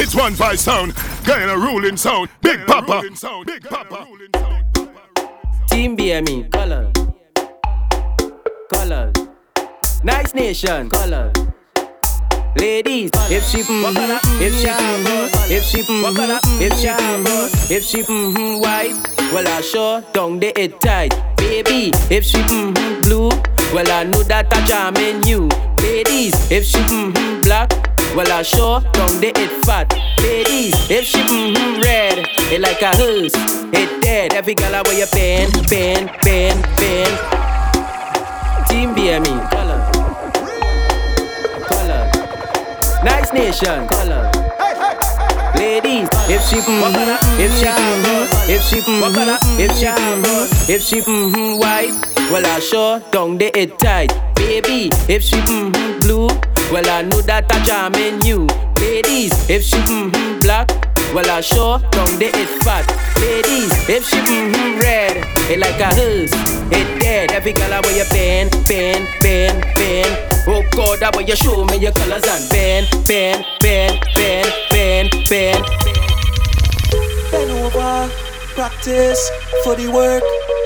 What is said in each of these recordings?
It's one five sound, Guyana ruling sound. Big Papa, Big Papa. Team BME, color, color. Nice Nation, color. Ladies, if she white, well I sure don't they it tight. Baby, if she blue, well I know that I charming you. Ladies, if she black, well I sure don't they it fat. Ladies, if she red, it like a hose, it dead. Every girl I wear your pen. Team BME, color. Nice Nation, color. Ladies, if she white, well I sure don't they it tight. Baby, if she blue, well I know that I charming you. Ladies, if she black, well I sure don't they it fat. Ladies, if she red, it like a hose, it dead. Every girl I wear your pen. Oh God, that way you show me your colors and pen. Bend over, practice for the work,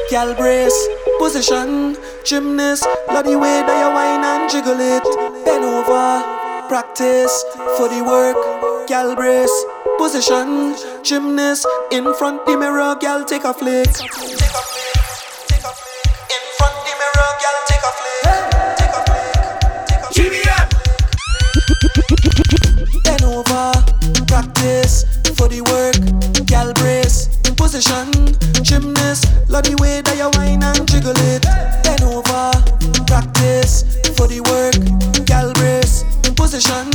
gal brace, position, gymnast. Love the way that you whine and jiggle it. Bend over, practice for the work, gal brace, position, gymnast. In front the mirror, gal take a flick. Practice for the work, gal brace, position, gymnast. Love the way that you whine and jiggle it. Bend over, practice for the work, gal brace, position,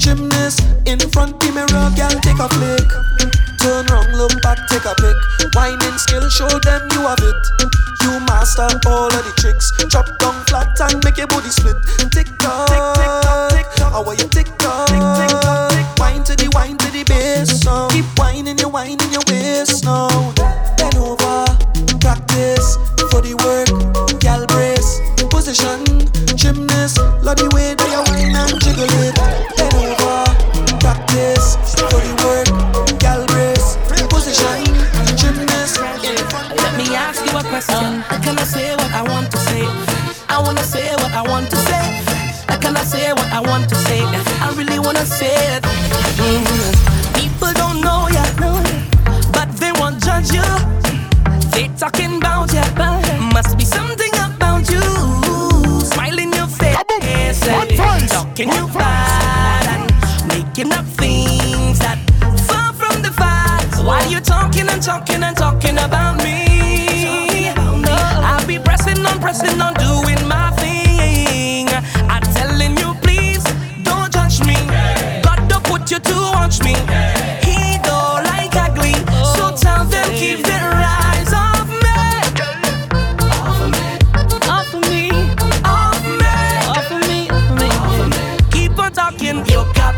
gymnast. In front the mirror, gal take a flick. Turn round, look back, take a pick. Whining skill, show them you have it. You master all of the tricks. Drop down flat and make your body split. Tick tock, tick tock, tick tock. How are you tick tock? Tick tick tock, tick. Wine to the bass now. Keep whining your waist now. Bend over, practice for the work, gal brace, position, gymnast. Love the way that you whine and jiggle it. Bend over, practice for the work, gal brace, position, gymnast. Let me ask you a question. Can I say what I want to say? I wanna say what I want to say. Can I say what I want to say? I really wanna say it. People don't know ya, but they won't judge you. They talking about ya, but must be something about you. Smile in your face, talking you bad and making up things that far from the facts. Why you talking about me? I'll be pressing on, doing my thing. You to watch me, he don't like ugly, so tell them keep their eyes off me, off me. Keep on talking, you got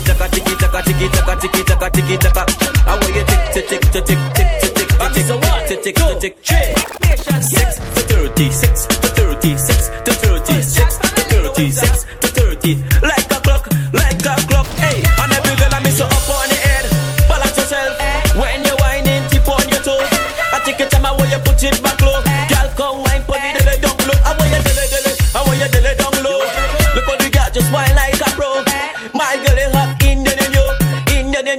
tiki taka tiki taka tiki taka tiki taka tiki taka. I want you tick tick tick tick tick tick tick. So what? Tick tick tick tick. 6 to 30, 6 to 30, 6 to 30, 6 to 30. Like a clock. Hey, and every girl I miss so up on the head. Balance yourself when you're whining, tip on your toes. I take your time, I want you put it back low. Girl, come wine, put it dele down low. I want you dele dele, I want you dele down low. Look how the girl just whine like a pro. My girl is hot, Indian and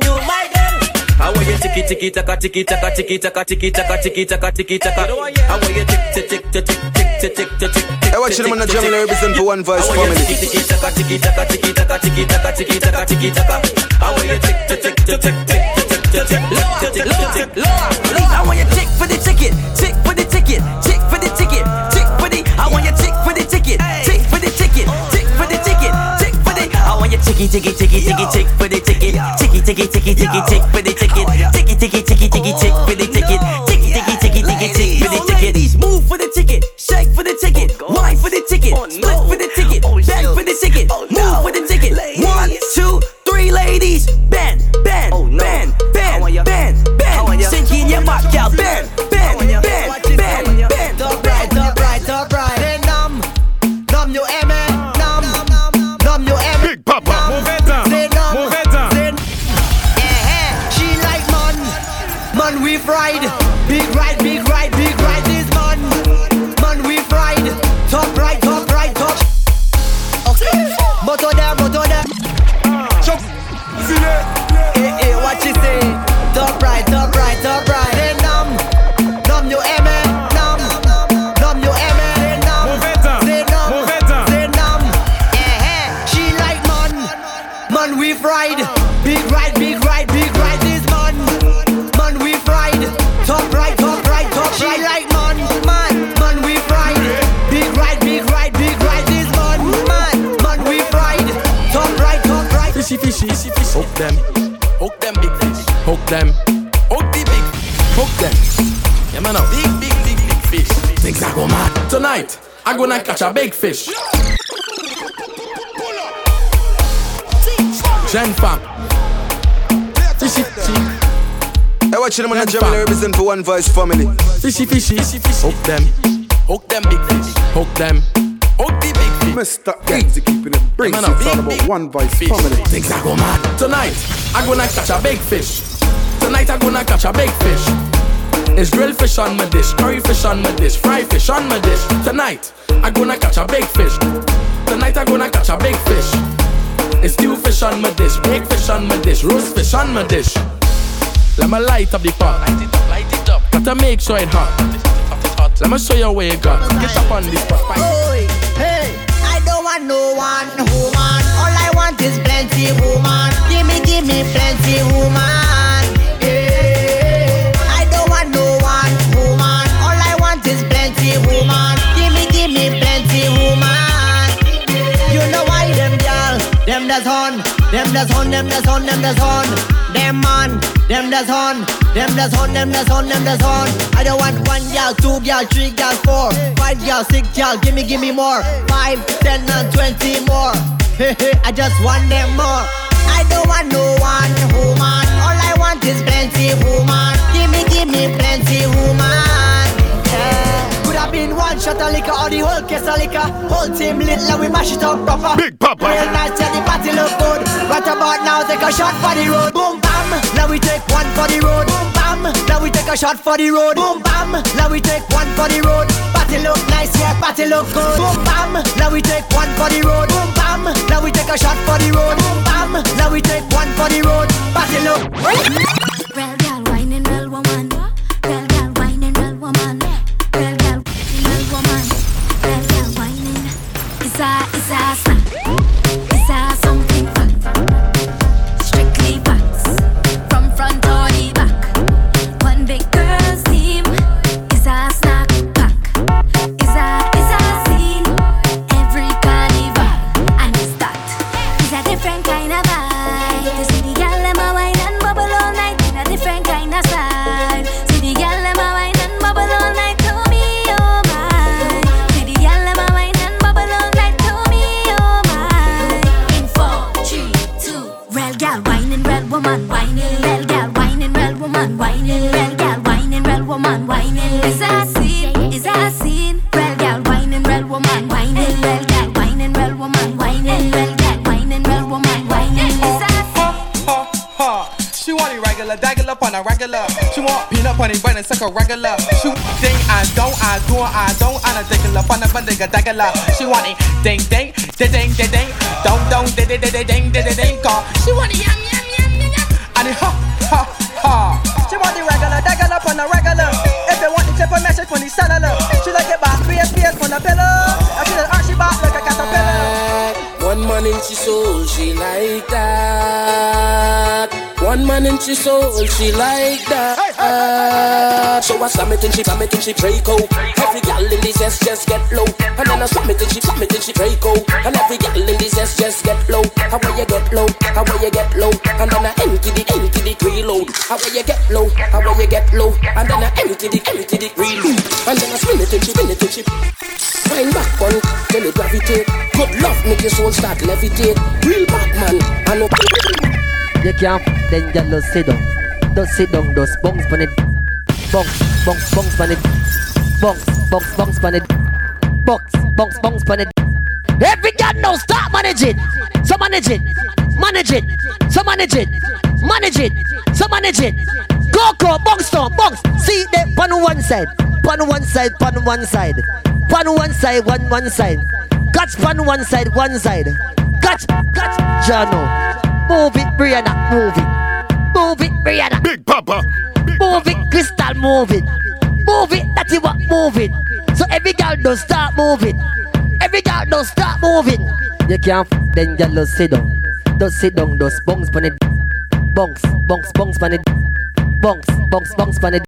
you, my girl. I want you tiki tiki taka tiki taka tiki taka tiki taka tiki taka tiki taka. I want you tick tick tick tick. I watch them on the jungle represent for One Voice family. I want you tick for the ticket, tick for the ticket, tick for the ticket, tick for the. I want you tick for the ticket, tick for the ticket, tick for the ticket, tick for the. I want you ticky ticky ticky ticky tick for the ticket, ticky ticky ticky ticky tick for the ticket, ticky ticky ticky ticky tick for the ticket, ticky ticky ticky ticky tick for the ticket. Move for the ticket. Shake for the ticket, wine for the ticket, split for the ticket, back for the ticket, move for the ticket. 1, 2, 3, ladies, bend, bend, bend, bend, bend, bend. Sink in your mouth, y'all, bend, bend, bend, bend, bend, bend. Top right. Hey, numb your M, numb your M. Big Papa, move it down. She like man we fried, big ride. Top right. Moto there. Chop. See it. Hey, what you say? Top right. Hey, numb your M. Numb your M. Hey, numb. Move it down. Say numb. She like man we fried. Big ride. This man we fried. Top right. She like man we fried. Big ride. This man we fried. Top right. Fishy. Hook them big fish. Hook them. Yeah man, big fish. Things I go mad. Tonight I'm gonna catch a big fish. Gen fam. Fishy. I watch them on the German represent for One Voice family. Fishy. Hook them big fish. Hook the big fish. Mr. Eggsy keeping it brings. It's all about One Voice family. Things are go mad. Tonight I'm gonna catch a big fish. It's grilled fish on my dish, curry fish on my dish, fried fish on my dish. Tonight I'm gonna catch a big fish. It's stew fish on my dish, baked fish on my dish, roast fish on my dish. Let me light up the pot. Light it up. Gotta make sure it hot. It's hot. Let me show you where you got. Get up on this spot. Hey, I don't want no one woman. All I want is plenty woman. Give me plenty woman. Hey, I don't want no one woman. All I want is plenty woman. Give me plenty woman. You know why them girl? Them that's on. Them that's on. I don't want 1 girl, 2 girl, 3 girl, 4. 5 girl, 6 girl, give me more. 5, 10 and 20 more. I just want them more. I don't want no one woman. All I want is plenty woman. Give me plenty woman. Yeah. Could have been 1 shot of liquor or the whole case of liquor. Whole team lit, let we mash it up proper. Big Papa. Real nice, yeah, the party look good. Right about now, take a shot for the road. Boom bam, now we take 1 for the road. Boom bam, now we take a shot for the road. Boom bam, now we take 1 for the road. Party look nice, yeah, party look good. Boom bam, now we take 1 for the road. Boom bam, now we take a shot for the road. Boom bam, now we take 1 for the road. Party look. Well, girl, wine and well, woman. Well, girl, wine and well, woman. It's a something fun, strictly facts, from front or the back. One big girl's team is a snack pack. It's a scene every carnival, and it's that. It's a different kind of vibe. To see the girl and my wine and bubble all night. and it's like a regular. Shoot, ding, I don't, I'm a diggler, fun of a nigga, diggler. She want it, ding, ding, ding, ding, ding, don't, ding, ding, ding, ding, ding, call. She want it, yum, yum, yum, yum, yum. And it, ha, ha, ha. She want it regular, diggler, fun of regular. If they want the chip, a message when he's selling her. She like it back, PS on the pillow. And she's an archie back like a caterpillar. One man in she soul, she like that. One man in she soul, she like that. So I submit and she break out. Every gal in this ass just get low. And then I submit and she break out. And every gal in this ass just get low. How will you get low? How will you get low? And then I empty the reload. How will you get low? How will you get low? And then I empty the reload. And then I spin it and she find back on, till it gravitate. Good love make your soul start levitate. Real back man, I know. You can't then you don't sit down. Don't sit down, those bongs on it. Bongs, bongs, bongs on it. Bongs, bongs, bongs on it. Bongs, bongs, bongs on it. Every god knows, start manage it. So manage it, manage it. So manage it, manage it. So manage it. Go, go, bongs, bongs. See them on one side, on one side, on one side. Pan one side, one side. Catch pan one side, one side. Catch, Jano. Move it, Brianna, move it. Move it, Brianna. Big Papa. Move it, Crystal, move it. Move it, that's it what, move it. So every girl don't start moving. Every girl don't start moving. You can't then you don't sit down. Don't sit down, those bongs pan it. Bongs, bongs, bongs pan it. Bongs, bongs, bongs pan it.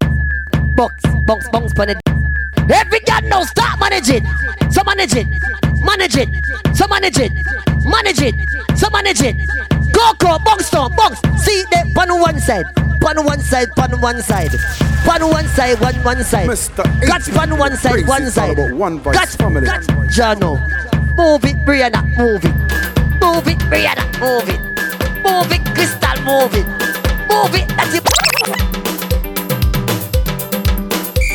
Bongs, bongs, bongs pan it. Every girl now start manage it. So manage it, manage it. So manage it, manage it. So manage it. Go, go, bongs, bongs. See them on one side, on one side, on one side, on one side, one side. Catch on one side, one side. Catch, Jano. Move it, Brianna, move it. Move it, Brianna, move it. Move it, Crystal, move it. Move it, that's it.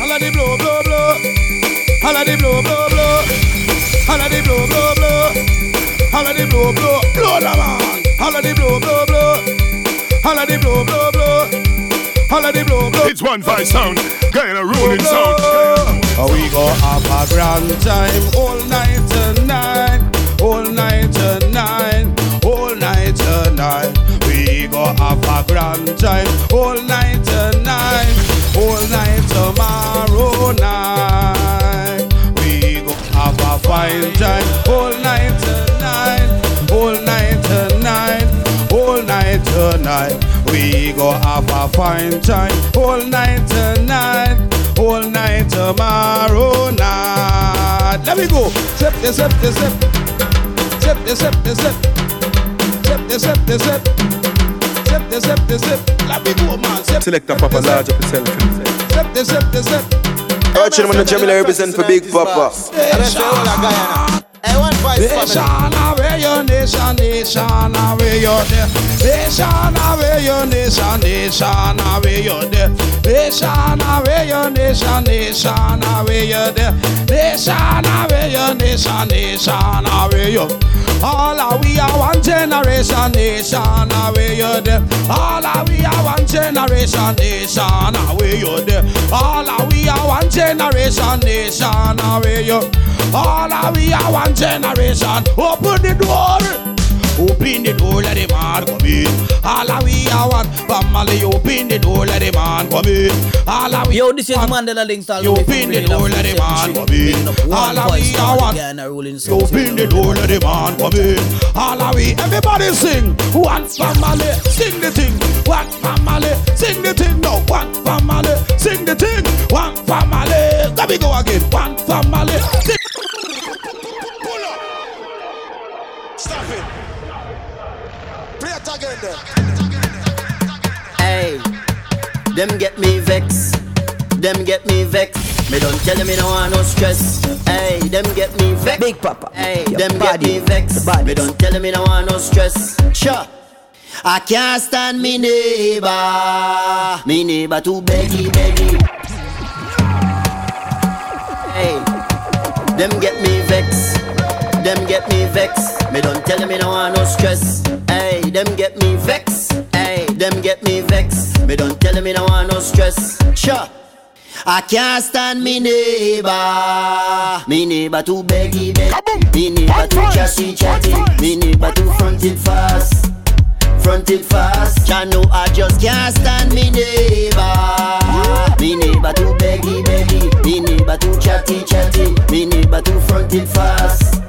All of the blow, blow, blow. All of the blow, blow, blow. All of the blow, blow, blow. All of the blow, blow, blow, la man. All of the blow, blow, blow. All of the blow, blow, blow. All of the blow, blow. It's 1-5 sound, getting a rolling sound. We go have a grand time all night tonight, all night tonight, all night tonight. We go have a grand time all night tonight. All night tomorrow night, we go have a fine time. All night tonight, all night tonight, all night tonight, we go have a fine time. All night tonight, all night tomorrow night. Let me go. Sip the sip the sip, sip the sip the sip, sip the sip the sip. Zip the zip the zip, let me go man. Select a papa large up itself. Zip the zip the zip. Urchin when the Jamila represent for Big Papa. And I say all a Guyana. Nation away your nation, nation away your death. Nation away your nation, nation away your death. Nation away your nation, nation away your death. Nation away your nation, nation away your death. All are we are one generation, nation away you're there. All are we are one generation, nation away you're there. All are we are one generation, nation away you're. All are we are one generation. Open the door. Open the door, let the man come in. All of we are one family. Open the door, let the man come in. All of we. Yo, this is Mandela Links. Open the door, let the man come in. All of we are one. Open the door, let the man come in. All of we. Everybody sing. One family, sing the thing. One family, sing the thing. No, one family, sing the thing. One family. Let me go again. One family. Sing. Pull up. Stop it. Hey, them get me vexed. Them get me vexed. Me don't tell them me no want no stress. Hey, them get me vexed. Big Papa. Hey, them get me vexed. Me don't tell them me no want no stress. Sure. I can't stand me neighbor. Me neighbor too beggy, beggy. Hey, them get me vexed. Them get me vexed. Me don't tell them me no want no stress. Hey, them get me vexed. Hey, them get me vexed. Me don't tell them me no want no stress. Sure. I can't stand me neighbor too beggy beg, me neighbor too chassis chatty, me neighbor too fronted fast, fronted fast. Ya know I just can't stand me neighbor too beggy beggy, me neighbor too chatty chatty, me neighbor too fronted fast,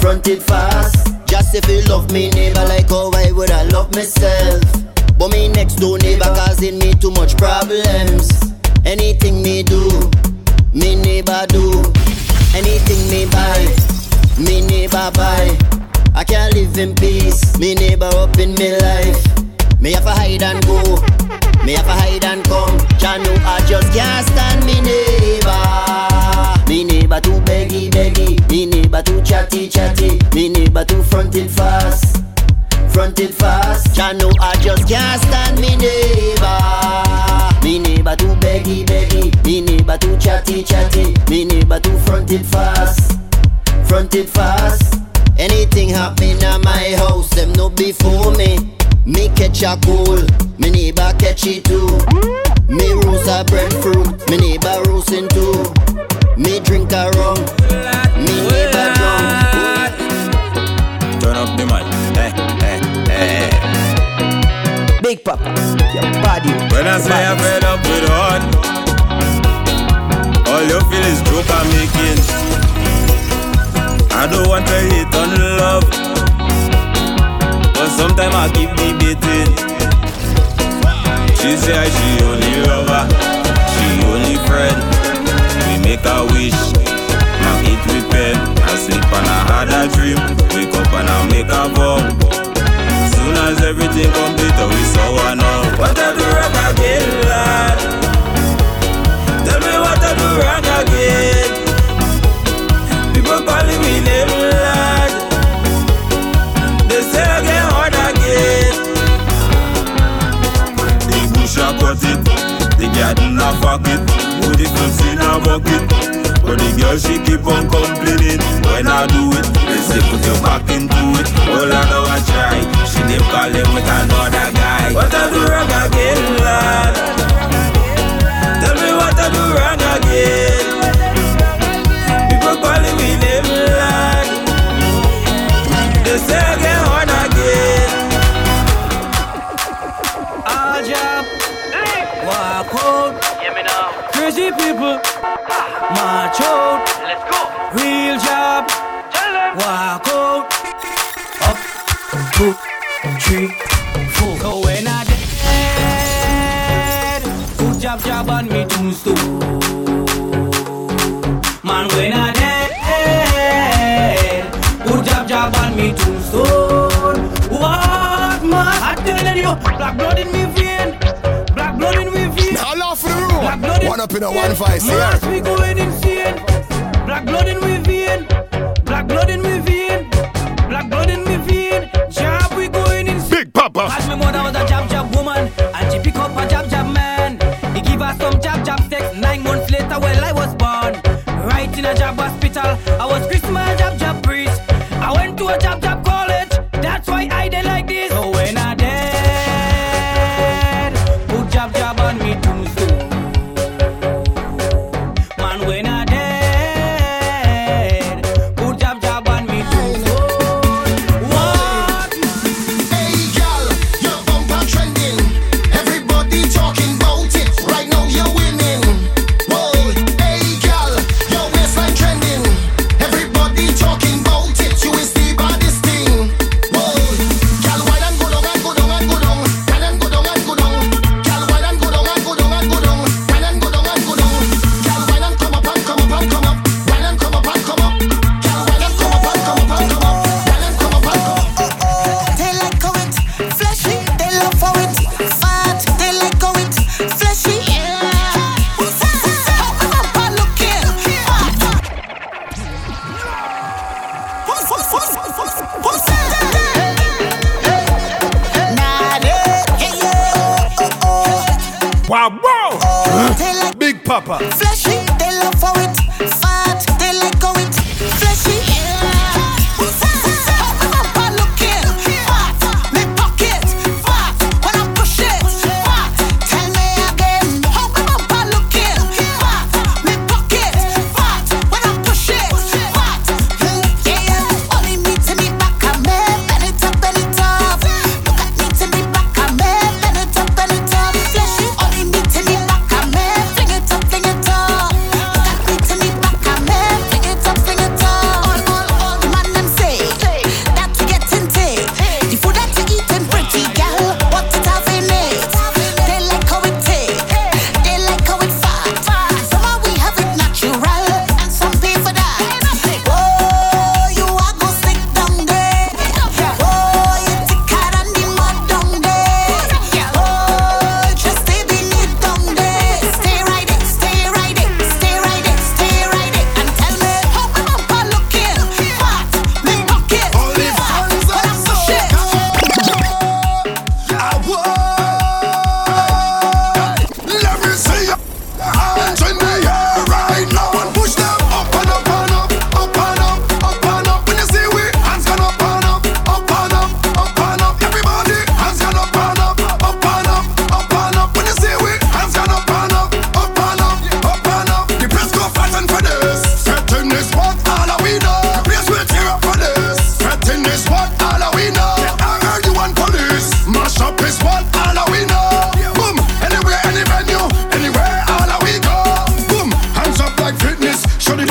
fronted fast. Just if you love me neighbor like how I would I love myself. But me next door neighbor causing me too much problems. Anything me do, me neighbor do. Anything me buy, me neighbor buy. I can't live in peace, me neighbor up in me life. Me have to hide and go, me have to hide and come. Ya know I just can't stand me neighbor. Me neighbor too beggy beggy, me neighbor too chatty chatty, me neighbor too fronted fast, fronted fast. Ya know I just can't stand me neighbor. Me neighbor too beggy beggy, me neighbor too chatty chatty, me neighbor too fronted fast, fronted fast. Anything happen at my house, them no before me. Me catch a cold, me neighbor catch it too. Me roast a breadfruit, me neighbor roasting too. Me drink a rum, me neighbor drunk. Turn up the mic, Big Papa, your body. When I say I'm fed up with hard, all you feel is joke I'm making. I don't want to hate on love, but sometimes I keep debating. She say she only lover, she only friend. We make a wish, now it we pen. I sleep and I had a dream, wake up and I make a vow. Soon as everything complete, we saw one now. What I do wrong again, lad? Tell me what I do wrong again. People calling me name, lad. They say I get hard again. The bush a cut it, the garden a fuck it, put the clubs in a bucket. But the girl she keep on complaining when I do it. They say put your back into it, all I know I try. They call him with another guy. What I do wrong again, lad? Tell me what I do wrong again. People calling me name, lad. They say I get hard again. All job, walk out. Yeah, me now. Crazy people, march out. Let's go. Real job, tell them. Walk out. Up, two. 3, 4. So when I dead, good job on me tombstone. Man, when I dead, good job on me tombstone. What man? I tell you, black blood in me vein, black blood in me vein. Now laugh for the room. One up in a one vice here. Must be going insane. Black blood in me vein, black blood in me vein, black blood in me vein. Job we go. Papa. As my mother was a jab-jab woman, and she pick up a jab-jab man. He give her some jab-jab sex. 9 months later, well, I was born. Right in a jab hospital, I was Christmas jab-jab priest. I went to a jab-jab college, that's why I did like this. So when I dead, put jab-jab on me tombstone. Man, when I dead, put jab-jab on me tombstone.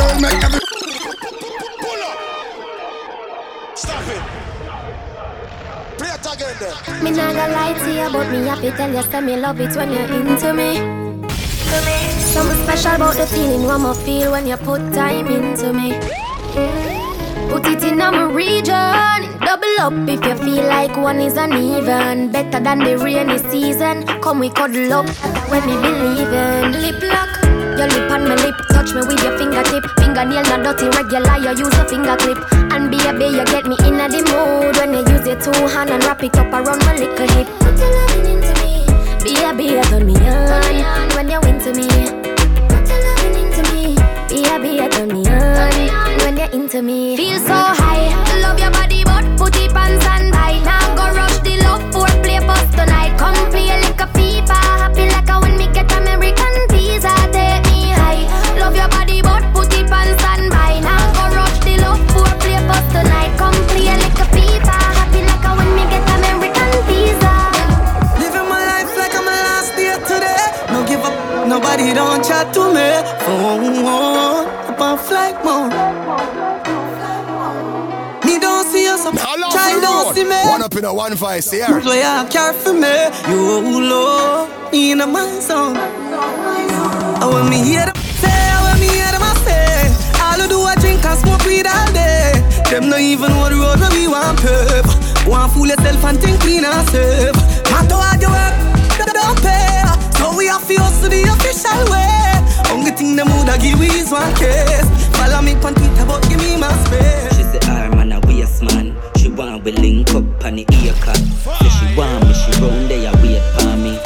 girl make every. Pull up. Stop it. Play it again then. Me not gonna lie to you, but me happy tell you say me love it when you're into me. Something special about the feeling what I feel when you put time into me. Put it in my region. Double up if you feel like one is uneven. Better than the rainy season. Come we cuddle up when we believe in. Lip lock, your lip on my lip. Touch me with your fingertip. Fingernail not dirty regular, you use a finger clip. And baby you get me in the mood when you use your two hands and wrap it up around my little hip. Put your loving into me. Baby, turn me on when you're into me. Put your loving into me. Baby, turn me on when you're into me. Feel so high, love your body but putty pants and tie. Now go rush the love for play bus tonight. Come play like a FIFA, happy like a when me get American visa. Take me high, love your body but putty pants and tie. Now go rush the love for play bus tonight. Come play like a FIFA, happy like a when me get American visa. Nobody don't chat to me. Oh, up on flight mode. Me don't see you, so try don't see me. One up in a one vice here. Play a care for me. You low in a man song. I want me hear them say, I want me hear them say. All you do a drink and smoke weed all day. Them not even what road where we want pep. Want fool yourself and think clean and safe. Matter what you work, they don't pay. So we have to use the official way. Only thing them woulda give is one case. Follow me on Twitter but give me my space. She said her man a waste man. She want we link up on the haircut. Say she want me, she round there a wait for me.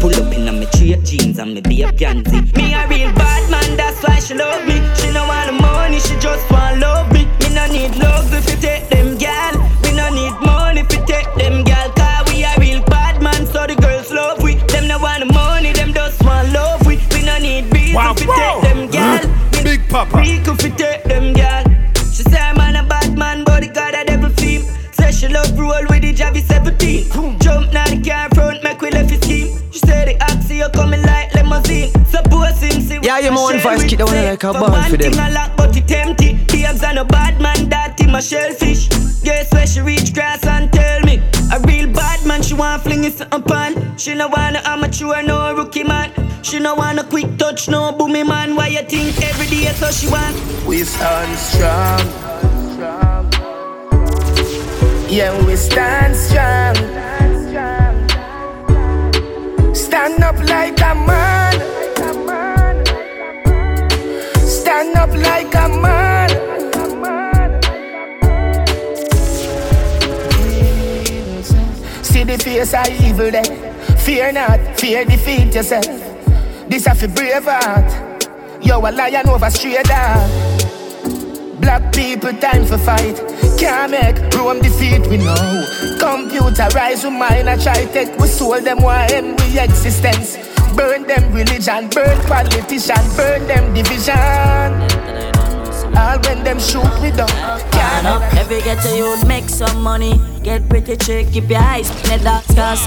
Pull up in my straight jeans and me be a pansy. Me a real bad man, that's why she love me. She no want the money, she just want love me. Me no need love if you take them gal. Me no need money if you take them gal. Cause we a real bad man, so the girls love we. Want money, them just want love. We no need beef wow, if we take them girl. Big Papa. We could take them girl. She say I'm a bad man, but the god a devil theme. Say she love roll with the Javi 17. Jump now the car front, make we left his scheme. She say the axi you coming like limousine. Supposing see. Yeah, you my own voice kid, I wanna like a band for them. Thing I lock, but it empty. Babes and a bad man, that in my shellfish. Guess where she reach grass and tell me. A real bad man, she want fling it upon. She no wanna amateur, no rookie man. She no wanna quick touch, no boomy man. Why you think every day so she want? We stand strong. Yeah, we stand strong. Stand up like a man. Stand up like a man. See the face of evil there. Fear not, fear defeat yourself. This a fi brave heart. You a lion over stray dog. Black people time for fight. Can't make room defeat we know. Computerize we mind and try take. We sold them what end we existence. Burn them religion, burn politician, burn them division. All when them shoot me down. Can't up every get to you, make some money. Get pretty chick, keep your eyes clear that scars.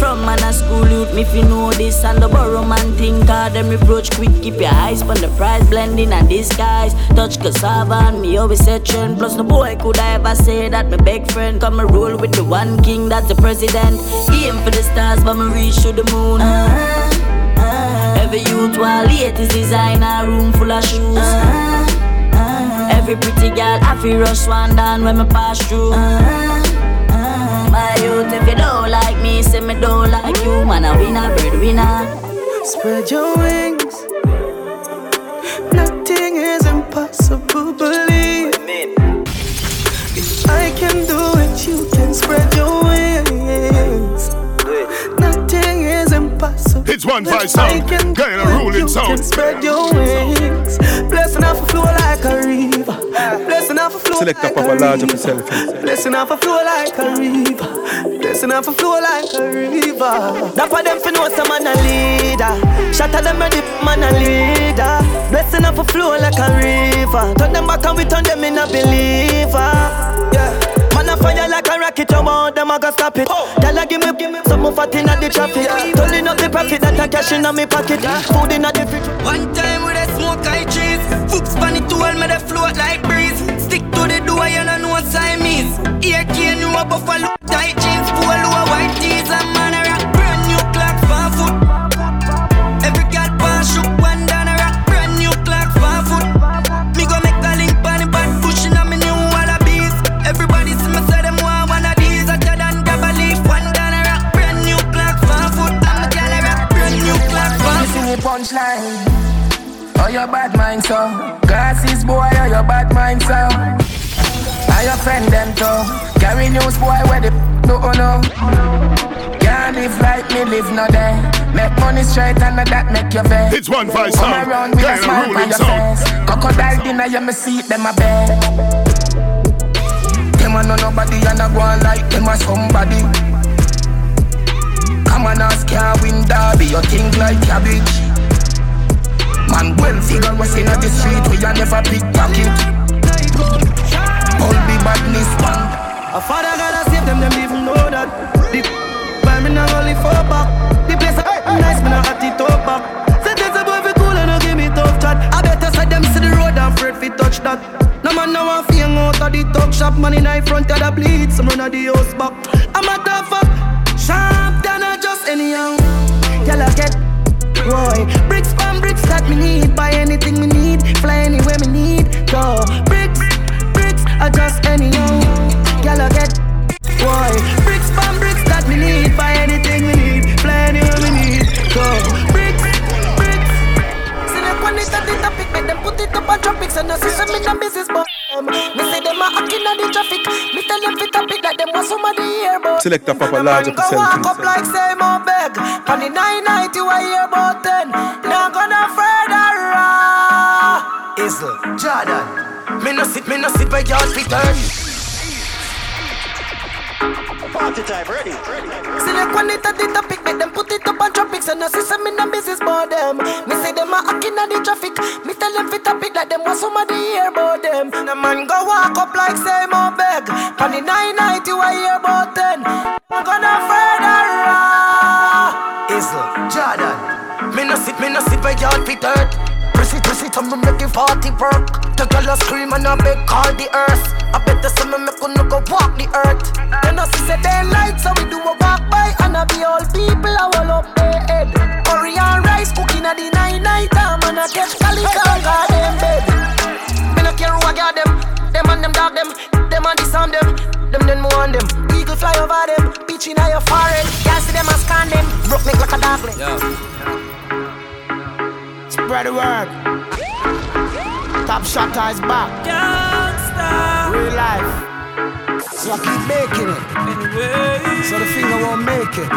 From man a school youth, me if you know this. And the borrow man think hard, them reproach quick. Keep your eyes on the price, blending and disguise. Touch cassava and me always set trend. Plus no boy could I ever say that my big friend. Come and roll with the one king, that's the president. Aim for the stars, but me reach to the moon. Every youth while late is designer, room full of shoes. Every pretty girl I feel rush one down when me pass through. My youth, if you don't like me, say me don't like you. Man a winner, breadwinner. Spread your wings. Nothing is impossible, believe. If I can do it, you can spread your wings. Nothing is impossible. It's one voice sound. Get a ruling sound. You can spread your wings. Blessing off a flow like a river. Blessing off a flow like a river. Select up a large of yourself. Blessing off a flow like a river. Blessing off a flow like a river. That's why them fin was a man a leader. Shatter them a dip man a leader. Blessing off a flow like a river. Turn them back and we turn them in a believer. Yeah. Man a fire like a rocket, you want them a go stop it. Dollar give me some more fat inna the traffic. Tolling up the profit that I cash inna me pocket. Food inna the fridge. One time with a smoke I cheese. them so. Glasses boy or your bad mind so. I offend them too. Carry news boy where they no. Can't live like me live no day. Make money straight and that make your bed. It's 1 5 sound. Come around with a smile on your face. Crocodile dinner you me see them a bed. Them a know nobody and a go on like them a somebody. Come on ask ya win derby, you think like cabbage. Man well figure was in the street where you never pickpocket. All the badness man. A father gotta save them, them even know that. The by me not only for back. The place a nice man I at it top back. Say there's a boy fi cool and no give me tough chat. I better say them see the road and afraid fi touch that. No man now a fling out of the talk shop. Man in the front of the bleed, some run of the house back. I'm a tough fuck, sharp than I just anyhow. Y'all get Roy. Bricks from bricks that me need. Buy anything me need, fly anywhere me need. Go bricks, I just anyhow. Y'all get Roy. Bricks from bricks that me need. Buy anything me need, fly anywhere me need. Go. Put it up on tropics and the system in the business, but me say them are acting on the traffic. Me tell them fit topic like them was somebody here, but select up a larger percentage. Go walk up like same old bag. On the 990 you are here about 10. Now gonna further raw. Isle, Jordan. Me no sit by y'all feet turn. Party time, ready. Select one it at the topic, make them put it up on tropics and the system in the business, but them. Me say them are acting on the traffic. Like them was somebody here about them. The man go walk up like same old bag. On the 990 you are here about 10. I'm gonna further raw. Isle, Jordan. Me no sit by y'all be dirt. Prissy, I'm making 40 work. The girl scream and I beg call the earth. I bet the summer me couldn't go walk the earth. Then I see the daylight so we do a walk by. And I be all people I will up their head. Curry and rice cooking at the 990 and I get calico. Them and disarm them then move on them. Eagle fly over them, bitch in your forehead. Y'all see them and scan them, broke neck like a darkling. Yeah. Spread the word. Top shot is back. Gangsta. Real life. So I keep making it. Anyway. So the finger won't make it.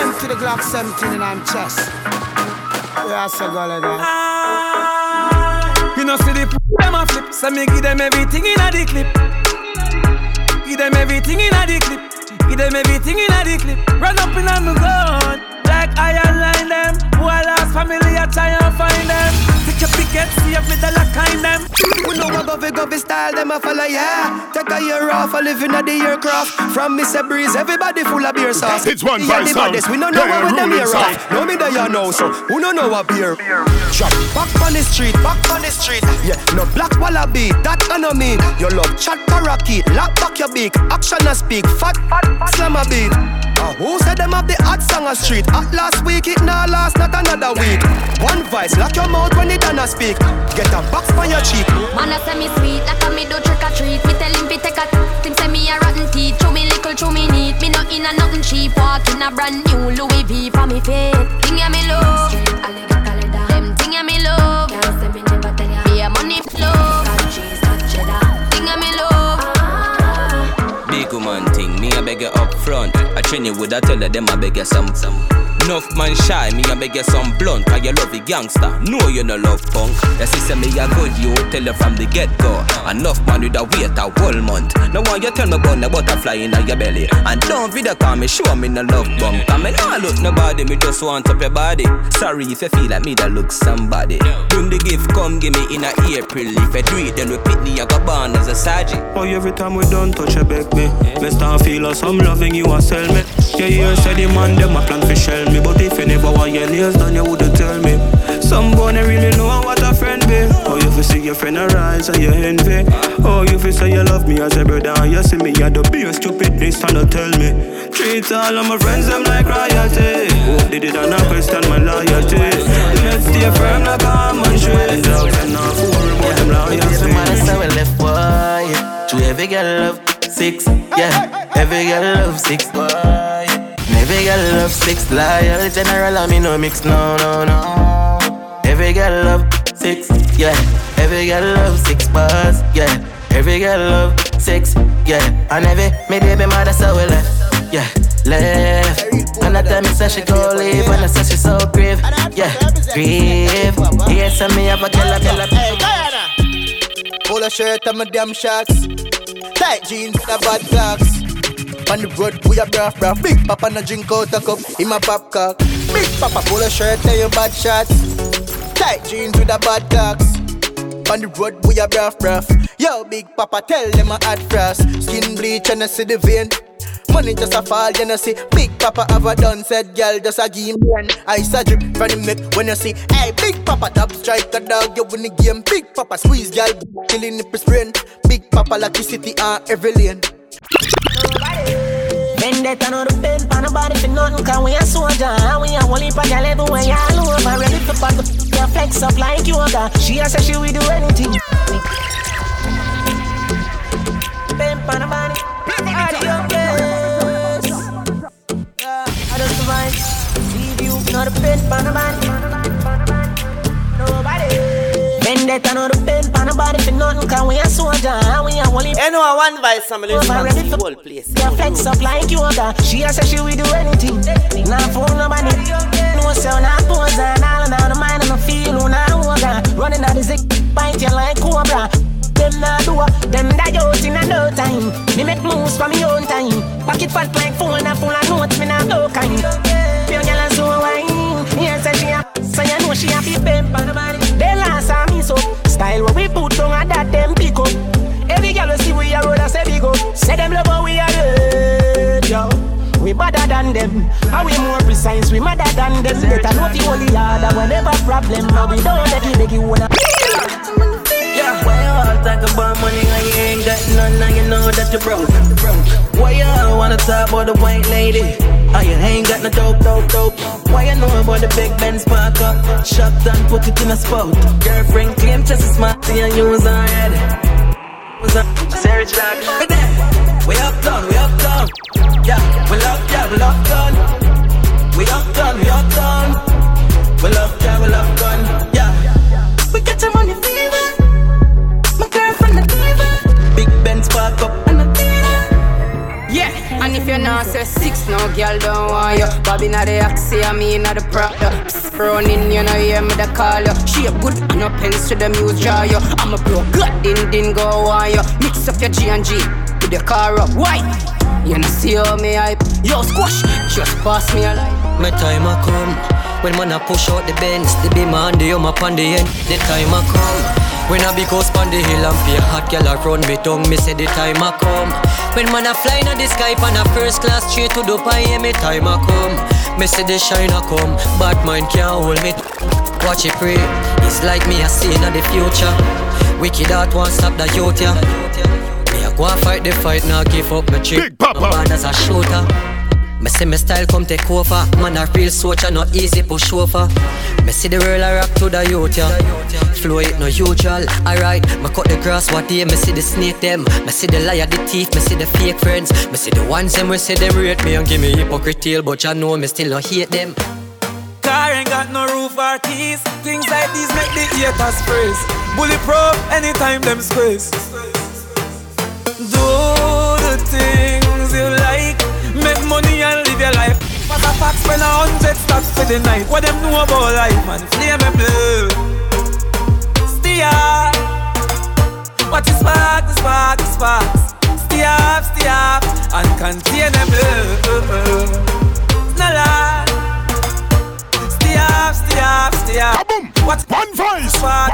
Empty the Glock 17 and I'm chest. Yes, I go like that. You know see the them a flip. So me give them everything in a the clip. Run up in on me gun. Like I align them. Who I lost family I try and find them. Take your picket, see if me the lock kind them. Who know I go be style them a follow yeah. Take a year off, I live in a the aircraft. From Mr. Breeze, everybody full of beer sauce. It's 1 5 sound. We don't know what them here off. No me that you know so. Who don't know what beer? Drop back on the street. Yeah, no black wallaby, that gonna mean your love chat parakeet, lock back your beak, action and speak, fat slam a beat. Who said them have the hot song a street? At last week, it now last not another week. One vice, lock your mouth when it done speak. Get a box on your cheek. Man a say me sweet, like a me do trick or treat. Me tell him fi take a thing say me a rotten teeth. Chew me little, chew me neat. Me no in a nothing cheap, walk in a brand new Louis V for me fit. Thing ya me love. Me love, can't say me never tell ya. Be a money flow, got cheese, got cheddar. Thing a me love. Big woman thing, me a beg you up front. I train you with a teller, them I beg you some. Enough man shy, me a beg you some blunt. Cause you love a gangster, no you no love punk. Your sister me a good you, tell you from the get go. Enough man with a wait a whole month. Now when you tell me about the butterfly in your belly. And don't video call me, show me no love bump. Cause me nah look nobody, me just want up your body. Sorry if you feel like me that look somebody. Bring the gift, come give me in a April. If you do it, then we pick me, I go born as a sergeant. Oh every time we done touch you beg me. Me start feel us, I'm loving you and sell me. Yeah, you said the man, them a plan for shell me. But if you never want your nails done, you wouldn't tell me. Somebody really know what a friend be. Oh, you fi see your friend arise and you envy. Oh, you fi say you love me as a brother. And you see me, you do be a stupidness and don't tell me. Treat all of my friends, them like royalty. Hope they did not question my loyalty. Let's stay firm like a man should. Love and not worry about them loyalty. Every man is our left boy. To every girl love 6, yeah. Every girl love 6, boy. Every girl love 6 loyal general, I mean no mix, no. Every girl love 6, yeah. Every girl love 6 bars, yeah. Every girl love 6, yeah. And every me baby mother so we left, yeah. Left. And I tell me say she go leave, and I say she so grieve, yeah. Grieve. Yes, and me have a killer, killer. Hey, Guyana. Polo shirt and my damn shorts, tight jeans and a bad clocks. On the road, we a braff braff. Big Papa no drink out a cup, in my popcock. Big Papa polo shirt and your bad shots, tight jeans with a bad clocks. On the road, we a braff braff. Yo, Big Papa tell them a hot frost. Skin bleach and I see the vein. Money just a fall, you know see. Big Papa have a done said girl just a game. Ice a drip from the milk when you see. Hey, Big Papa top strike a dog, you win the game. Big Papa squeeze girl, killing the sprain. Big Papa like the city on every lane. Vendetta no depend on nobody for nothing, cause we a soldier and we a whole heap of girl everywhere all over. Ready to pop the f***er, flex up like yoga. She a say she will do anything. Depend on nobody, all the I don't survive. Leave you, not depend on nobody. Nobody. Vendetta no depend on nobody for nothing, cause we a soldier and we a whole heap. Anyone want advice, family? Ready to whole place. Your flex up like yoga. She a say she will do anything. Nah phone nobody. No sell, nah pose, nah nah no mind, no feel, no nah yoga. Running out the zig, bite you like cobra. Them nah do a, them die out in a no time. Me make moves for me own time. Pocket fat like phone, nah full of notes, me nah no kind. Pure girl and so wine. Yeah, say she a, so you know she a be pimp on nobody. They last a me so style what we put on and that them pick up. Every girl will see we are road and say big up. Say them love how we are dead, yo. We better than them, and we more precise, we madder than them. Better know the only other whenever problem, and we don't let you make it wanna. Yeah, why you all talk about money and you ain't got none, and you know that you're broke? Why you all wanna talk about the white lady? Oh, you ain't got no dope. Why you know about the big Benz park up? Shut and put it in a spot. Girlfriend claim just a smart thing and use her head. Sarah Jack. We up done. Yeah, we love done. We up done. We love done. Yeah. We get your money fever. My girlfriend a diva. Big Benz park up and a diva. Yeah, and if you're not say 6, no girl don't want you. Bobby not the oxy, I mean not the proctor. Thrown in, you know, hear me the call you. She a good and no pens to the muse draw you. I'm a blow good, din go on you. Mix up your G&G with the car up white. You know see how me hype. Yo squash, just pass me a light. My time a come, when man a push out the Benz. The beam and the hum up on the end. The time a come, when I be goes on the hill and pay a hot girl around me tongue. Me say the time a come, when man a fly in the sky on a first class straight to the pie. Me time a come, me say the shine a come. Bad mind can't hold me. Watch it pray, it's like me a scene of the future. Wicked heart won't stop the youth, yeah. Me a go and fight the fight, now give up my trick. Big Papa, no man as a shooter. Me see my style come take over. Man a real soldier, not easy push over. Me see the world I rock to the youth, yeah. Flow it no usual, alright. Me cut the grass what day, me see the snake them. Me see the liar, the thief, me see the fake friends. Me see the ones them, we see them rate me and give me hypocrite tale, but ya know me still no hate them. Car ain't got no roof or keys. Things like these make the haters praise. Bulletproof anytime them squeeze. Do the things you like. Make money and live your life. Pack a pack, spend 100 stacks for the night. What them know about life, man? Flame and blue. Stay up. Watch the spark, the spark, the spark. Stay up, and contain the blue. Snala. Stay up. What? One voice. Spark.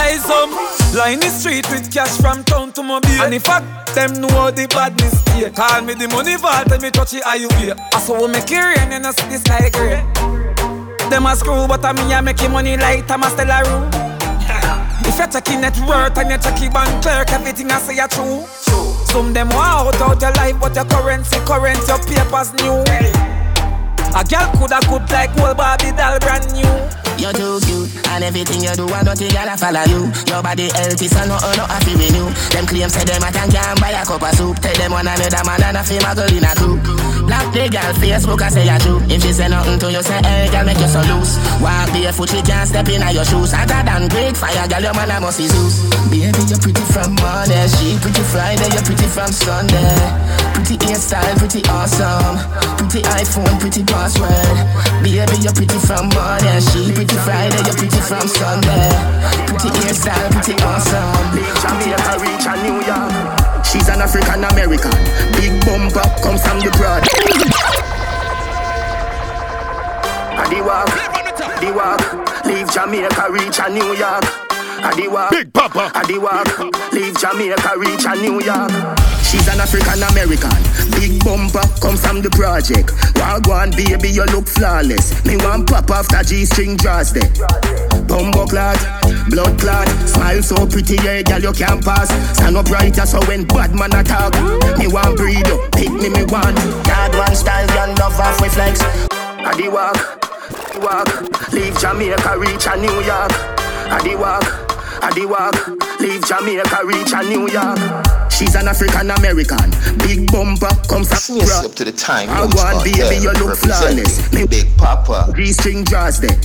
Hey, some line the street with cash from town to Mobile. And in fact, them know the badness here. Call me the money vault, tell me touch it, are you here? I saw we make it rain and I see this like rain. Them a screw, but I'm here making money like I'm a Stella room. If you're checking net worth and you're checking bank clerk, everything I say are true. Some them want out your life, but your currency, your papers new. A girl coulda good like old Barbie doll brand new. You're too cute, and everything you do, I don't think I'll follow you. Your body healthy, so no happy with you. Them claims say them I can't buy a cup of soup. Take them one another man and a fame a girl in a group. up the girl Facebook and say a true. If she say nothing to you, say hey girl, make you so loose. Walk barefoot, she can't step in your shoes. Hotter than great fire, girl, your man I must be Zeus. Baby, you're pretty from Monday, she pretty Friday, you're pretty from Sunday. Pretty hairstyle, pretty awesome. Pretty iPhone, pretty password. Baby, you're pretty from Monday, she pretty Friday, you're pretty from Sunday. Pretty hairstyle, pretty awesome. Lake Jamaica, reach a New York. She's an African-American. Big bum pop comes from the broad. Adi walk, leave Jamaica, reach a New York. Adi walk, Big Papa. Adi walk, leave Jamaica, reach a New York. She's an African-American. Big bum pop comes from the project. Wagwan baby, you look flawless. Me want pop after G-string draws there. Bumbo clad, blood clad, smile so pretty, yeah, girl, you can't pass. Stand up right, so when bad man attack, me want breed up, pick me want. Dad one style, and love off with flex. Adi walk, leave Jamaica, reach a New York. Adi walk, leave Jamaica, reach a New York. She's an African-American. Big bumper comes from yes, up to the time. I want baby, you look flawless. Big Papa. G-string draws there.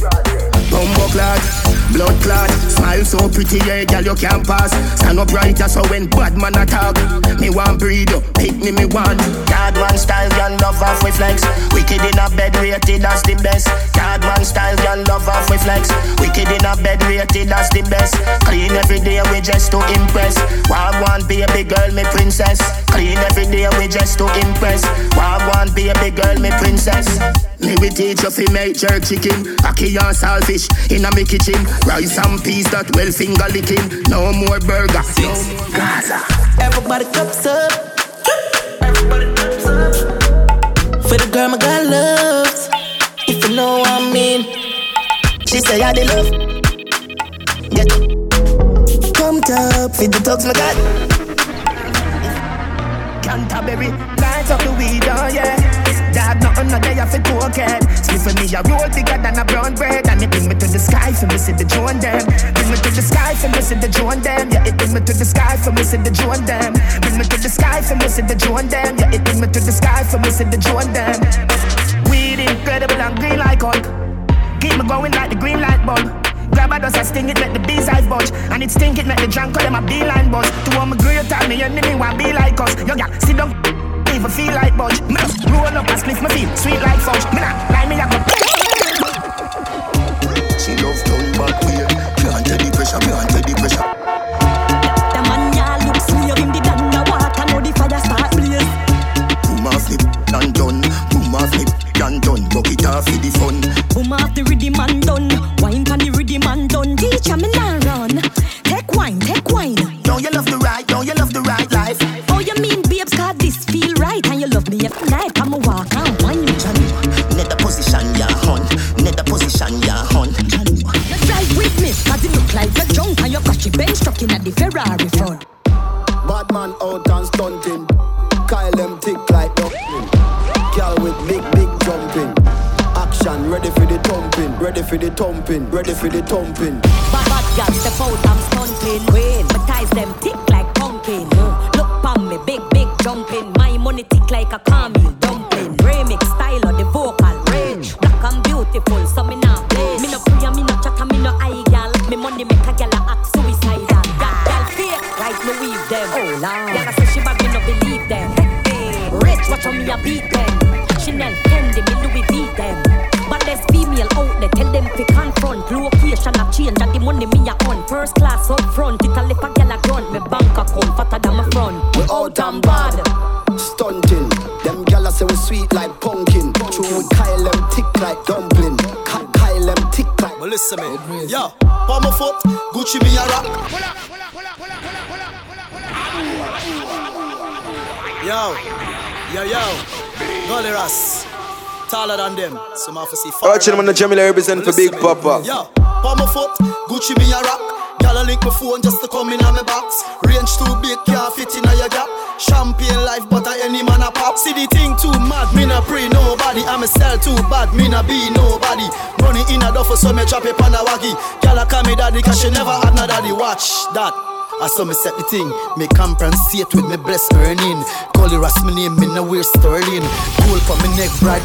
Bumbo clad, blood clad, smile so pretty, yeah, girl, you can't pass. Stand up right, so when bad man attack, me want breed up, pick me want. Card one style, girl, love off with flex. Wicked in a bed, rated as the best. Card one style, girl, love off with flex. Wicked in a bed, rated as the best. Clean every day, we just to impress. Wagwan baby girl, me princess. Clean every day, we just to impress. Wagwan baby girl, me princess. Me we teach you fi make jerk chicken, ackee and saltfish in a me kitchen. Rice and peas that well finger licking. No more burger. Six. Gaza. Everybody cups up. Everybody cups up. For the girl my God loves, if you know what I mean. She say I dey love. Get pumped up for the dogs my God. Canterbury, light up the weed, oh yeah. Dad, nothing no day off the cocaine. Sniff for me a roll bigger than a brown bread. And it bring me to the sky for me see the drone them. Bring me to the sky for me see the drone them. Yeah, it bring me to the sky for me see the drone them. Bring me to the sky for me see the drone them. Yeah, it bring me to the sky for me see the drone them. Weed incredible and green like Hulk. Keep me going like the green light bulb. Grab a dust, I sting it, make the bees I budge. And it stink it, make the drunk call them a beeline buzz. To all my great time, me enemy want be like us. Yo, yeah, sit down, even feel like budge. Me just roll up and spliff my feet, sweet like fudge. Me nah, lie me up. She love down back way. Can't take the pressure, can't take the pressure. The man ya looks slave in the damn water, now the fire start blaze. Boom off the and done, boom off the and done. Buck it off for the fun. Boom off the rhythm and done. Wine pan the rhythm and done. Teacher me now run. Take wine, take wine. Don't you love the right, don't you love the right life? Oh you mean babes got this feel right. And you love me every night. I'ma walk and wine you Johnny. Net a position ya hun. Net a position ya hun. Johnny. Drive with me, cause you look like you're drunk. And your crotchy bench stuck in at the Ferrari front. Bad man out and stunting. Kyle them tick like duckling. Girl with big jumping. Ready for the thumping, ready for the thumping, ready for the thumping. Bad girl, step out, I'm stunting. Well, my ties them tick like pumpkin. Look pam me, big jumping. My money tick like a caramel dumpling. Remix style of the vocal range. Black and beautiful, so me now place. Me no pray, me no chat, me no eye gal. Me money make a gal act suicidal. Gal fake, like me weave them. Oh lord, gal say she bad, me no believe them. Rich, watch on me a beat them. Chanel, Fendi, me Louis V them. Baddest female out there, tell them to confront. Location a change, that the money me a on. First class up front, it a lip a gal a grunt. Me bank account fatter than my front. We out and bad, stunting. Them gal a say we sweet like pumpkin. True with Kyle them tick like dumpling. Kyle them tick like. Well listen me, yo, palm my foot, Gucci me a rock. Yo, Golly Ras. Taller than them, so I have to see. Alright, gentlemen, the Jamila represent for Big Papa. Yeah, palm my foot, Gucci me a rock. Gal a link my phone just to come in on my box. Range too big, can't fit in a your gap. Champagne life, but I any man a pop. See the thing too mad, me na pray nobody. I'm a sell too bad, me na be nobody. Money in a duffel, so me chop it on a waggy. Gal a call me daddy, cause she never had no daddy. Watch that. I saw me set the thing. Me compensate with me blessed earning. Call it Ross, me name, me no wear sterling. Cool for me neck, bright.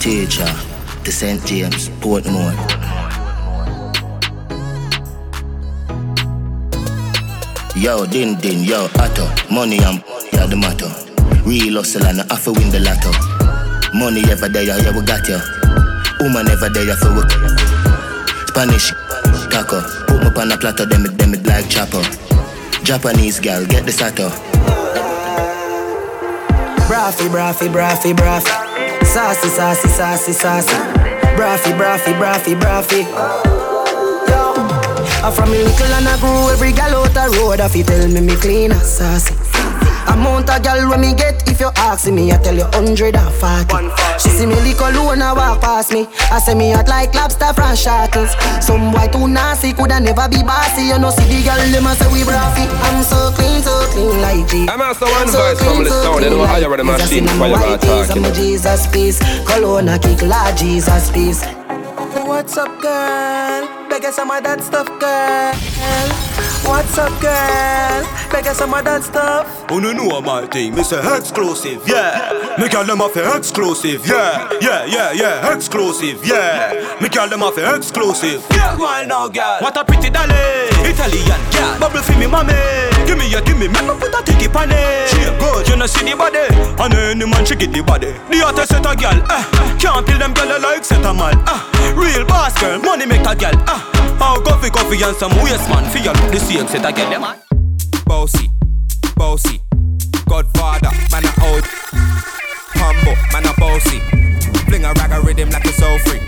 Teacher, the St. James, Portmore. Yo, din din, yo, atto. Money and yeah, the matter. Real hustle and I have to win the lotto. Money every day, yeah, we got ya. Woman every day, yeah, for work. Spanish, taco. Put me on a platter, them it like chopper. Japanese girl, get the sato. Braffy, braffy, braffy, braffy. Sassy, sassy, sassy, sassy. Braffy, braffy, braffy, braffy. I'm from me little and I grew every gal out the road. If you tell me me clean and sassy. Amount of gal when me get, if you ask me, I tell you 140. She see me lick alone and walk past me. I say me hot like lobster from shackles. Some boy too nasty, coulda never be bossy. You know see the gal them and say we braffy. I'm so clean like G. I'm also one voice from this town. They know how you run a machine while you are talking. I'm Jesus peace, cologne a kick like Jesus peace. What's up, girl? Beggar some of that stuff, girl. What's up, girl? Beggar some of that stuff. Oh, no, no, my thing. It's exclusive, yeah. Me call them off exclusive, yeah. Yeah, yeah, yeah, exclusive, yeah. Me call them off exclusive. Yeah, well, now, girl. What a pretty dolly. Italian girl. Bubble for me, mommy. Give me, make me put a ticky pan it. She good, you know, see the body. And any man, she get the body. The other set of girl, can't kill them girl like set of man, Real boss girl, money make a girl, How coffee and some waste man. Feel the same set of girl, yeah, man. Bossy Godfather, man a old Humble, man a bossy. Fling a rag a rhythm like it's all free.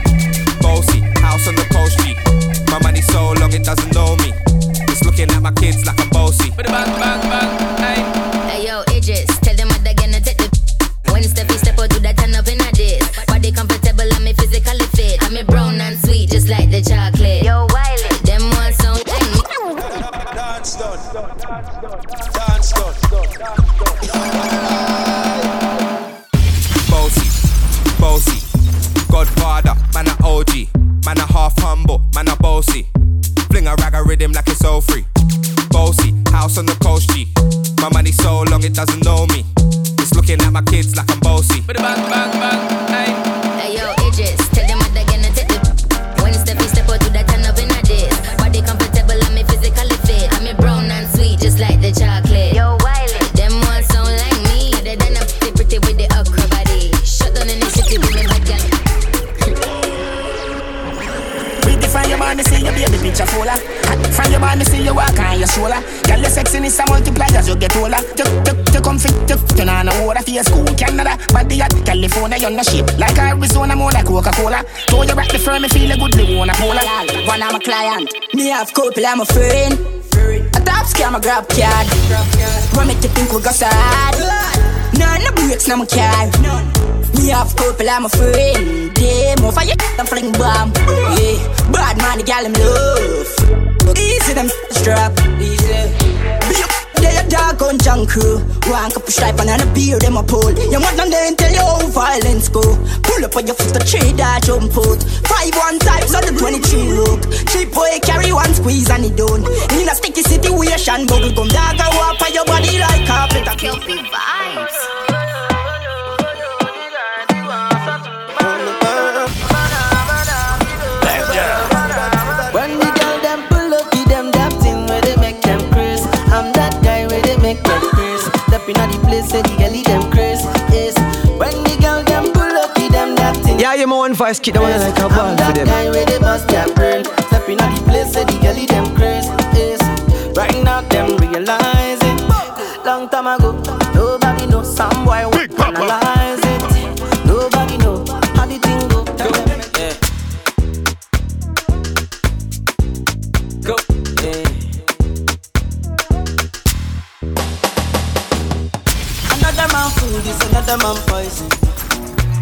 Bossy, house on the coast street. My money so long it doesn't know me. It's looking at my kids like I'm bossy. Bang, bang, bang, aye. Hey yo, Idris, tell them what they're gonna take the When Steffi step out, do that turn up in a diss. Body comfortable and me physically fit. I'm a brown and sweet, just like the chocolate. Yo, Wiley, them all sound Dance done, dance done, Bossy, Godfather, man a OG. Man a half humble, man a bossy. Fling a rag a rhythm like it's all free. Bossy, house on the coast G. My money so long it doesn't know me. It's looking at my kids like I'm bossy. Bang, bang, bang, aye. Hey yo, Idris, tell them what they're gonna take the When Steffi step out, do that turn up in a diss. Body comfortable and me physically fit. I'm a brown and sweet, just like the chocolate. Yo, Wiley, them all sound like me. They done up pretty with the okra body. Shut down in the city with me, bad girl. From your body, see your baby picture fuller. From your body, see your walk on your shoulder. Girl, your sexiness a multiply as you get older. You come fit, you know no water for your school, Canada. But the at California, you're no shape. Like Arizona, more like Coca-Cola. Throw your back the firm, you feel a good, you wanna pull her. One, I'm a client. Me have couple, I'm a friend. A top scam, a grab card. What make you think we got sad? None of breaks, no care. Me have couple, I'm a friend. Damn, off a and fling bomb. Yeah, bad man, the gal him love. Easy them strap. Easy. Be up there, dog on junk crew. One couple stripe and a beer, them a pull. Your mother then tell you how violence go. Pull up on your foot to trade that jump out. 5-1 types on the 23 look. Cheap boy carry one squeeze and he done. In a sticky situation, bubble gum. Dog go up on your body like carpet. Kelpie vibes. Inna the place, say the girlie them craze is when the girl them pull up, give them that thing. Yeah, you my one voice, kid, that one like a ball for them. I'm that guy where they bust their brain. Step inna the place, say the girlie them craze is right now them realize it. Long time ago, nobody know some boy would analyze it. Nobody know how the thing go. Tell them, yeah. Go, yeah. Food is another man poison.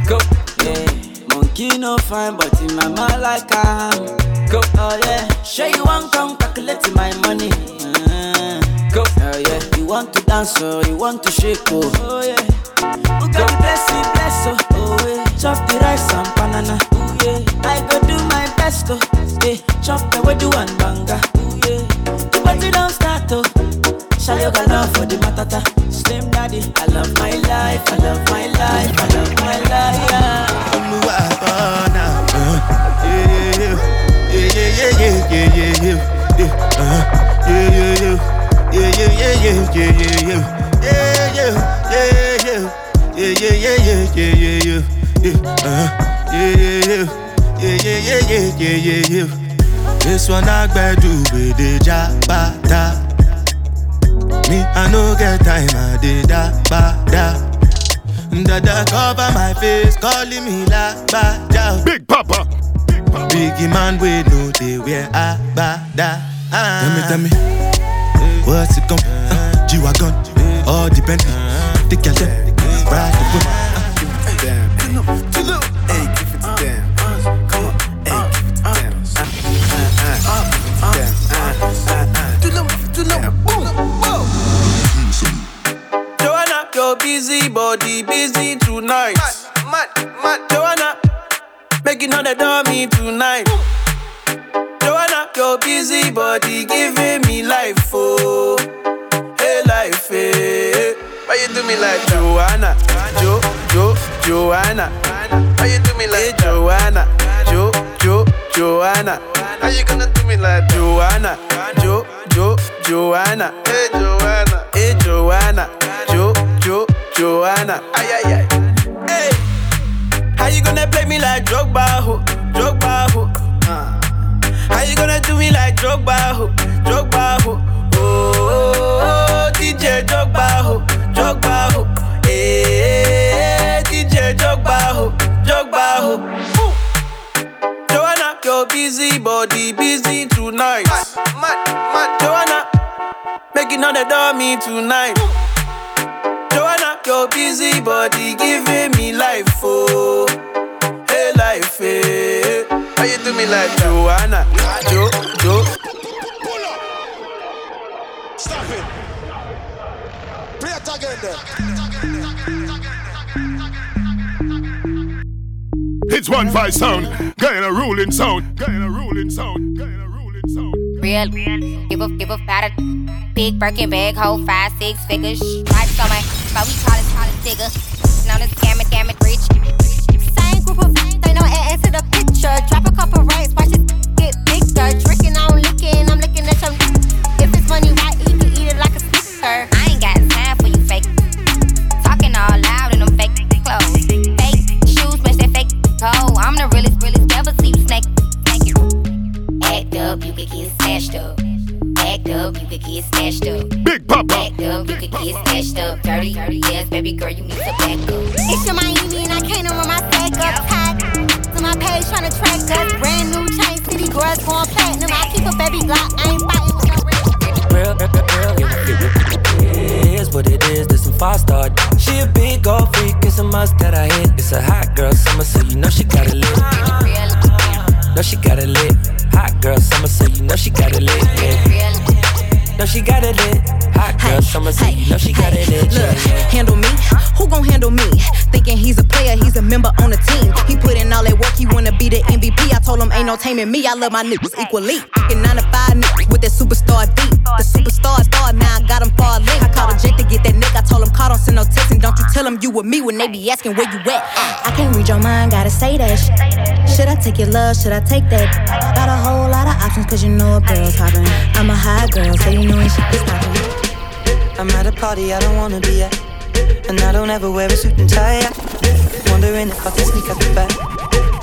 Go, yeah. Monkey no fine, but in my mind like I am. Go, oh yeah. Sure you want come calculate my money. Go, oh yeah. You want to dance, oh, you want to shake, oh, oh yeah. Who got the blessing, bless, oh, oh yeah. Chop the rice and banana, oh yeah. I go do my best, oh yeah. Chop the way do one banga, oh yeah. But you don't start. gelato. Shayoga love for the matata. Slim daddy, I love my life, I love my life, I love my life. This one I gotta do with the jabata. Me, I no get time, I did that, ba da. Dada cover my face, calling me la ba da. Big Papa, Big Papa. Biggie man, we know they wear a ba da. Tell me, what's it come? G-Wagon, all the Bentley, take your time, ride the whip. Hey, give it to them. Come on, hey, give it to them. Joanna, your busy body, busy tonight. Mad, Joanna, making all the dummy tonight. Joanna, your busy body, giving me life, oh, hey life, hey. Why you do me like Joanna, Joanna? Why you do me like Joanna, Joanna? How you gonna do me like Joanna, Joanna? Hey Joanna, Joanna. Ay. Hey, how you gonna play me like Drogba ho? How you gonna do me like Drogba ho? Oh, DJ Drogba ho. Hey, DJ Drogba ho. Your busy body, busy tonight. Mad, Joanna, making all the dummy tonight. Joanna, your busy body, giving me life, oh, hey life, hey. How you do me like Joanna, Jo? Pull up. Stop it. Play it again there. It's 1-5 sound, getting a ruling sound. Real, give a fat a big Birkin bag, hold 5-6 figures. Life's on my, but we call it digger. Known as damn it, rich. Same group of they know add to the picture. Drop a couple rights, watch it get bigger. Drinking on licking, I'm looking at your. If it's money, why he can eat it like a sticker? I ain't got time for you fake. Talking all loud in them fake clothes. I'm the realest, never see you snake. Thank you. Act up, you could get snatched up. Act up, you could get snatched up. Big Papa. Act up, you could get snatched up. Dirty, yes, baby girl, you need to back up. It's your Miami and I can't run my stack up. Tied to my page trying to track us. Brand new chain, city girls going platinum. I keep a baby Glock, I ain't fighting with no real. It is what it is, this some 5-star. She a big girl freak, it's a must that I hit. It's a hot girl summer, so you know she got it lit. No, she got it lit. Hot girl summer, so you know she got it lit. Yeah. No, she got it lit. Hot girl summer, so you know she got it lit. Look, handle me? Who gon' handle me? Thinking he's a player, he's a member on the team. He put in all that work, he wanna be the MVP. I told him ain't no taming me, I love my niggas equally. Fucking 9 to 5 niggas with that superstar beat. The superstar star, now I got him far linked. I called a jet to get that nigga. I told him, call, don't send no text. And don't you tell him you with me when they be asking where you at. I can't read your mind, gotta say that shit. Should I take your love, should I take that? Got a whole lot of options, cause you know a girl's hopping. I'm a high girl, so you know when shit is poppin'. I'm at a party I don't wanna be at. And I don't ever wear a suit and tie. Wondering if I can sneak out the back.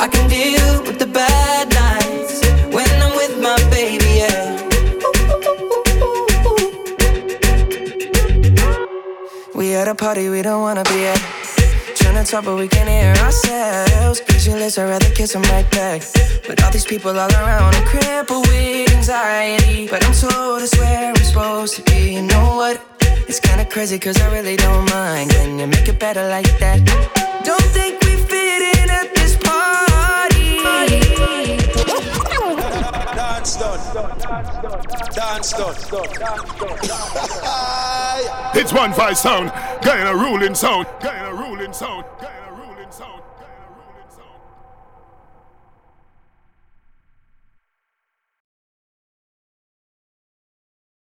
I can deal with the bad nights when I'm with my baby, yeah. We at a party we don't wanna be at. Trying to talk but we can't hear ourselves. Speechless, I'd rather kiss them right back. With all these people all around, I'm crippled with anxiety, but I'm told it's where I'm supposed to be. You know what? It's kinda crazy cause I really don't mind. Can you make it better like that? Don't think we fit in at this party. Dance done. Dance done. It's One Voice sound, got a ruling sound, got a ruling sound, got a ruling sound.